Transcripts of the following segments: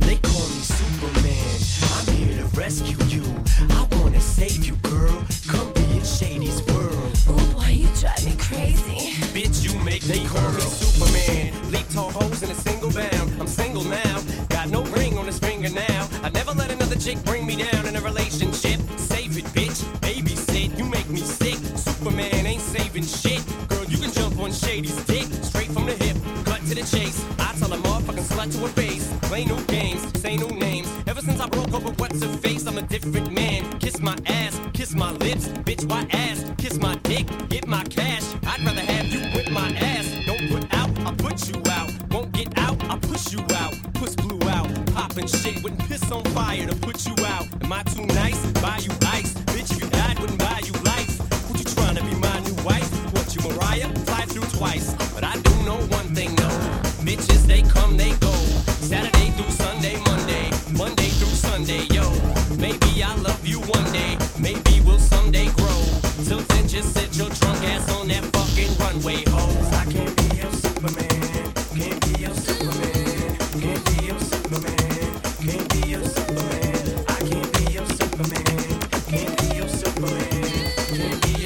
They call me Superman. I'm here to rescue you. I wanna save you, girl. Come be in Shady's world. Oh boy, you drive me crazy. Bitch, you make me call me Superman. Leap tall hoes in a single bound. I'm single now. Got no ring on this finger now. I never let another chick bring me down in a relationship. Save it, bitch. Babysit. You make me sick. Superman ain't saving shit. Girl, you can jump on Shady's dick. Straight from the hip. Cut to the chase. I tell a motherfucking slut to her face. Play new games, say new names. Ever since I broke up with what's her face, I'm a different man. Kiss my ass, kiss my lips, bitch, why ass? Kiss my dick, get my cash. I'd rather have you with my ass. Don't put out, I'll put you out. Won't get out, I'll push you out. Puss blew out, poppin' shit. Wouldn't piss on fire to put you out. Am I too nice? Buy you ice. Bitch, if you died, wouldn't buy you life. Would you tryna be my new wife? Want you Mariah? Fly through twice. But I do know one thing, though. Bitches, they come, they go. Saturday through Sunday, Monday, Monday through Sunday, yo. Maybe I'll love you one day, maybe we'll someday grow. Till then, just sit your drunk ass on that fucking runway, ho. I can't be your Superman, can't be your Superman, can't be your Superman, can't be your Superman. I can't be your Superman, can't be your Superman, can't be your Superman,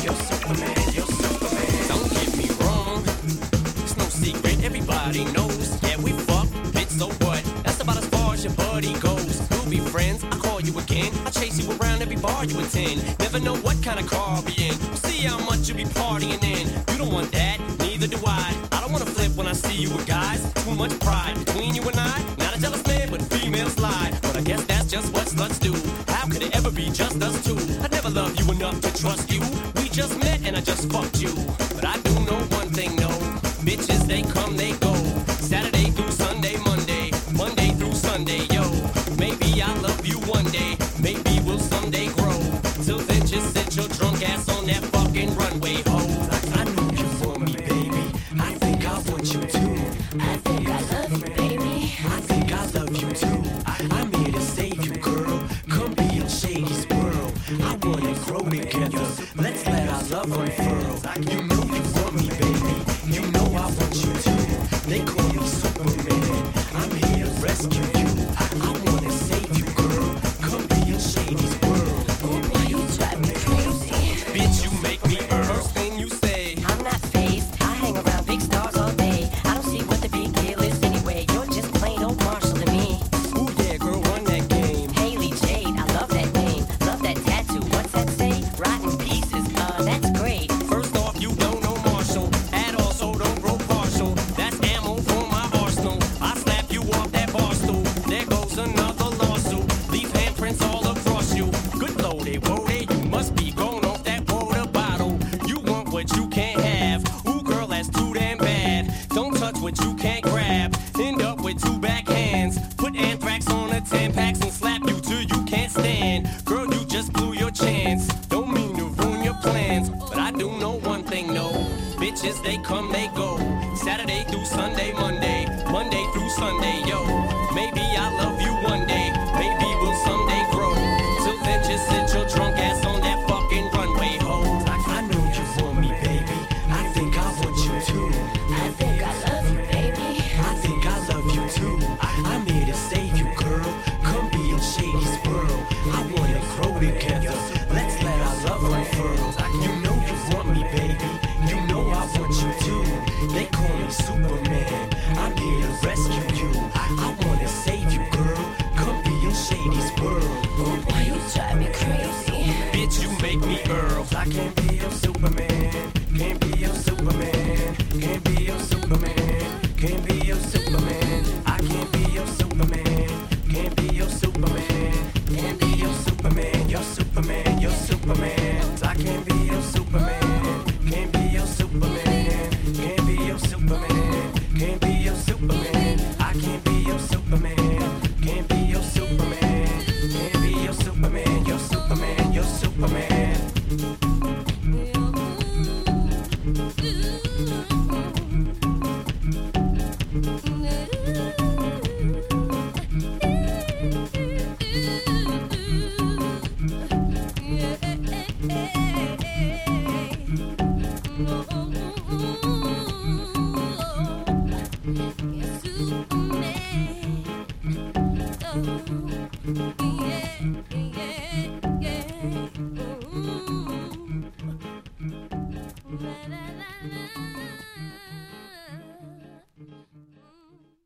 your Superman, your Superman. Don't get me wrong, it's no secret, everybody knows. Yeah, we so what? That's about as far as your buddy goes. We'll be friends, I call you again. I chase you around every bar you attend. Never know what kind of car I'll be in. See how much you be partying in. You don't want that, neither do I. I don't wanna flip when I see you with guys. Too much pride between you and I. Not a jealous man, but females lie. But I guess that's just what sluts do. How could it ever be just us two? I never loved you enough to trust you. We just met and I just fucked you. But I do know one thing, no. Bitches, they come, they go. Saturday through Sunday, Monday through Sunday, yo. Maybe I'll love you one day, maybe we'll someday grow. Till then, just sit your drunk ass on that fucking runway, ho. I know you want me, baby. I think I want you too. I think I love you, baby. I think I love you too. I'm here to save you, girl. Come be in Shady's world. I wanna grow together. Let's let our love unfurl. You know you want me, baby. You know I want you too. They call me Superman. I'm here. Rescue you, I wanna save you, girl. Come be in Shady's world. Why you drive me crazy? Bitch, you make me hurt. First thing you say, I'm not phased. I hang around big stars all day. I don't see what the big deal is anyway. You're just plain old Marshall to me. Ooh yeah, girl, run that game. Haley Jade, I love that name. Love that tattoo, what's that say? Rotten pieces, that's great. First off, you don't know Marshall at all, so don't grow partial. That's ammo for my arsenal. I slap you off that barstool. There goes another lawsuit. Leave handprints all across you. Good lordy, woody, you must be gone off that water bottle. You want what you can't have. Ooh, girl, that's too damn bad. Don't touch what you can't grab. End up with two backhands. Put anthrax on the 10-packs and slap you till you can't stand. Girl, you just blew your chance. Don't mean to ruin your plans. But I do know one thing, no. Bitches, they come, they go. Saturday through Sunday, Monday. Monday through Sunday, yo. Maybe I'll love you one day. Maybe we'll someday grow. Till then, just sit your drunk ass on that fucking runway, ho. I know you want me, baby. I think I want you too. I think I love you, baby. I think I love you too. I'm here to save you, girl. Come be in Shady's world. I wanna grow together. Let's let our love unfurl. You know you want me, baby. You know I want you too. They call me Superman. I'm here to rescue you. I wanna save you, girl. Come be in Shady's world. Why you drive me crazy? Bitch, you make me Earl. I can't be your Superman. Can't be your Superman. Can't be your Superman. Can't be your Superman. I can't be your Superman. Can't be your Superman. Can't be your Superman. Your Superman. Your Superman. I can't be your Superman. Can't be your Superman. Can't be your Superman. Can't be your Superman. I can't be your Superman. Can't be your Superman. Can't be your Superman. Your Superman. Your Superman. You're Superman.